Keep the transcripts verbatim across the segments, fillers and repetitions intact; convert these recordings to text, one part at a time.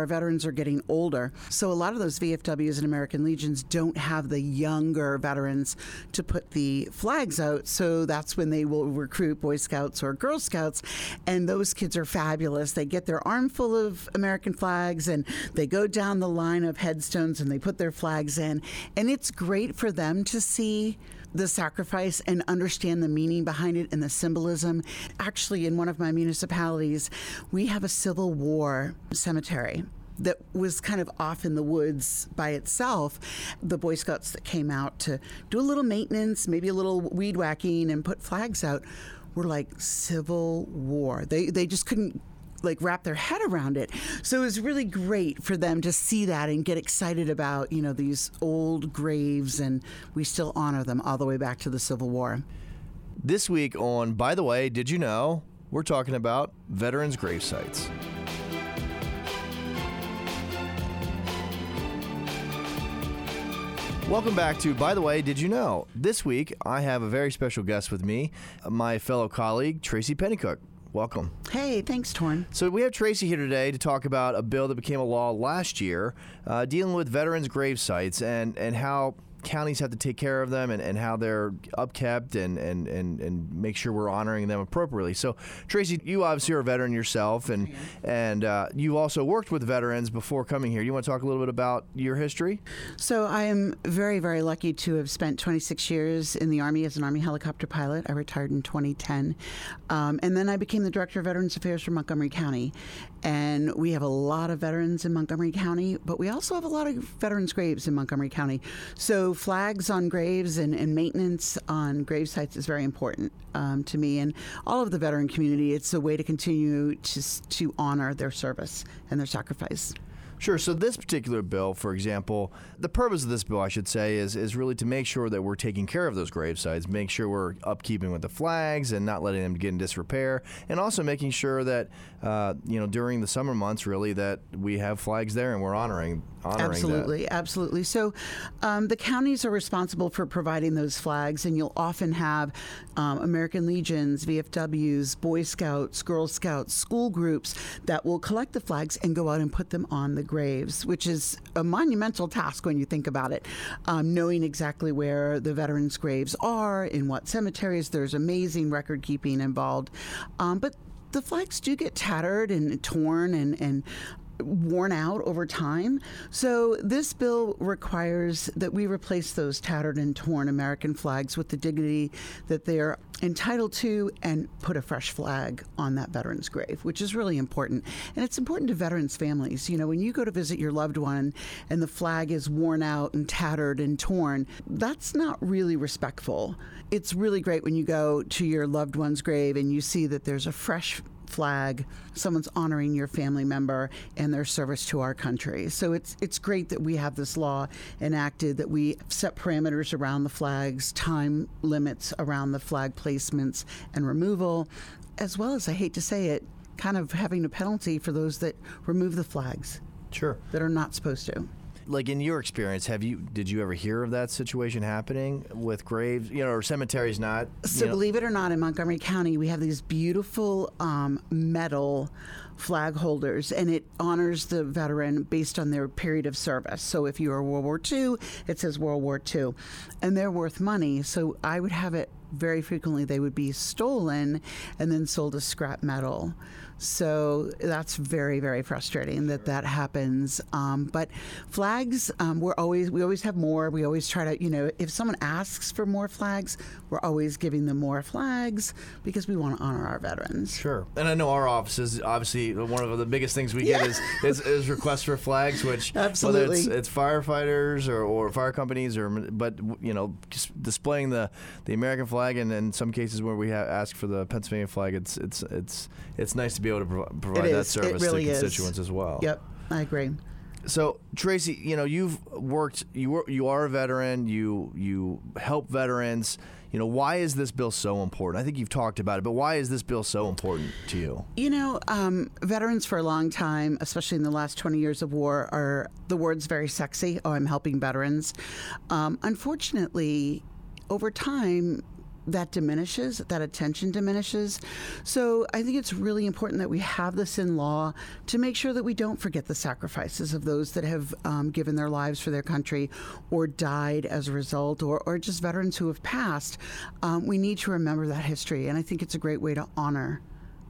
Our veterans are getting older. So a lot of those V F Ws and American Legions don't have the younger veterans to put the flags out. So that's when they will recruit Boy Scouts or Girl Scouts. And those kids are fabulous. They get their armful of American flags and they go down the line of headstones and they put their flags in. And it's great for them to see the sacrifice and understand the meaning behind it and the symbolism. Actually, in one of my municipalities, we have a Civil War cemetery that was kind of off in the woods by itself. The Boy Scouts that came out to do a little maintenance, maybe a little weed whacking and put flags out, were like, Civil War. They, they just couldn't like wrap their head around it. So it was really great for them to see that and get excited about, you know, these old graves, and we still honor them all the way back to the Civil War. This week on By the Way, Did You Know? We're talking about veterans' grave sites. Welcome back to By the Way, Did You Know? This week, I have a very special guest with me, my fellow colleague, Tracy Pennycook. Welcome. Hey, thanks, Torn. So we have Tracy here today to talk about a bill that became a law last year uh, dealing with veterans' grave sites and, and how counties have to take care of them and, and how they're upkept and, and, and, and make sure we're honoring them appropriately. So, Tracy, you obviously are a veteran yourself, and yeah. and uh, you also worked with veterans before coming here. You want to talk a little bit about your history? So I am very, very lucky to have spent twenty-six years in the Army as an Army helicopter pilot. I retired in twenty ten. Um, and then I became the Director of Veterans Affairs for Montgomery County. And we have a lot of veterans in Montgomery County, but we also have a lot of veterans' graves in Montgomery County. So flags on graves and, and maintenance on grave sites is very important um, to me and all of the veteran community. It's a way to continue to, to honor their service and their sacrifice. Sure. So this particular bill, for example, the purpose of this bill, I should say, is is really to make sure that we're taking care of those gravesites, make sure we're upkeeping with the flags and not letting them get in disrepair, and also making sure that, uh, you know, during the summer months, really, that we have flags there and we're honoring honoring Absolutely. That. Absolutely. So um, the counties are responsible for providing those flags, and you'll often have um, American Legions, V F Ws, Boy Scouts, Girl Scouts, school groups that will collect the flags and go out and put them on the graves, which is a monumental task when you think about it, um, knowing exactly where the veterans' graves are, in what cemeteries. There's amazing record keeping involved. Um, but the flags do get tattered and torn and, and worn out over time. So this bill requires that we replace those tattered and torn American flags with the dignity that they are entitled to and put a fresh flag on that veteran's grave, which is really important. And it's important to veterans' families. You know, when you go to visit your loved one and the flag is worn out and tattered and torn, that's not really respectful. It's really great when you go to your loved one's grave and you see that there's a fresh flag, someone's honoring your family member and their service to our country. So it's it's great that we have this law enacted, that we set parameters around the flags, time limits around the flag placements and removal, as well as, I hate to say it, kind of having a penalty for those that remove the flags. Sure. That are not supposed to. Like, in your experience, have you did you ever hear of that situation happening with graves, you know, or cemeteries not? So know? Believe it or not, in Montgomery County, we have these beautiful um, metal flag holders, and it honors the veteran based on their period of service. So if you are World War Two, it says World War Two, and they're worth money. So I would have it very frequently. They would be stolen and then sold as scrap metal. So that's very, very frustrating that that happens. Um, but flags, um, we're always we always have more. We always try to, you know, if someone asks for more flags, we're always giving them more flags because we want to honor our veterans. Sure. And I know our office is obviously one of the biggest things we yeah. get is, is is requests for flags, which absolutely whether it's, it's firefighters or, or fire companies or but you know just displaying the, the American flag, and in some cases where we have asked for the Pennsylvania flag, it's it's it's it's nice to be able to prov- provide it that is. service really to constituents is. as well. Yep, I agree. So, Tracy, you know, you've worked, you were, you are a veteran, you you help veterans. You know, why is this bill so important? I think you've talked about it, but why is this bill so important to you? You know, um, veterans for a long time, especially in the last twenty years of war, are, the word's very sexy. Oh, I'm helping veterans. Um, unfortunately, over time, that diminishes, that attention diminishes. So I think it's really important that we have this in law to make sure that we don't forget the sacrifices of those that have um, given their lives for their country or died as a result, or, or just veterans who have passed. Um, we need to remember that history, and I think it's a great way to honor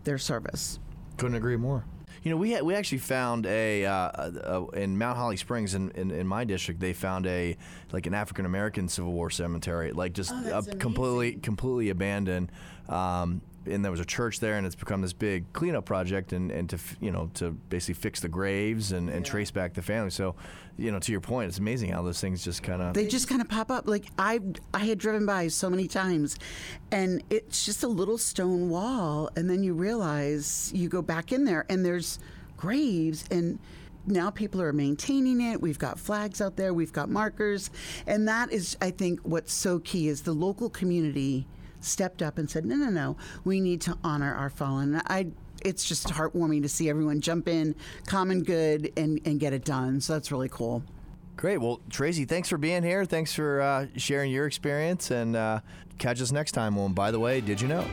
their service. Couldn't agree more. You know, we had, we actually found a, uh, a, a in Mount Holly Springs in, in, in my district, they found a, like an African American Civil War cemetery, like just oh, uh, completely completely abandoned. Um, and there was a church there, and it's become this big cleanup project, and, and to, you know, to basically fix the graves and, and yeah. trace back the family. So, you know, to your point, it's amazing how those things just kind of... They just kind of pop up. Like, I I had driven by so many times, and it's just a little stone wall, and then you realize you go back in there, and there's graves, and now people are maintaining it. We've got flags out there. We've got markers. And that is, I think, what's so key is the local community stepped up and said, no, no, no, we need to honor our fallen. I, it's just heartwarming to see everyone jump in, common good, and, and get it done. So that's really cool. Great. Well, Tracy, thanks for being here. Thanks for uh, sharing your experience, and uh, catch us next time on By the Way, Did You Know?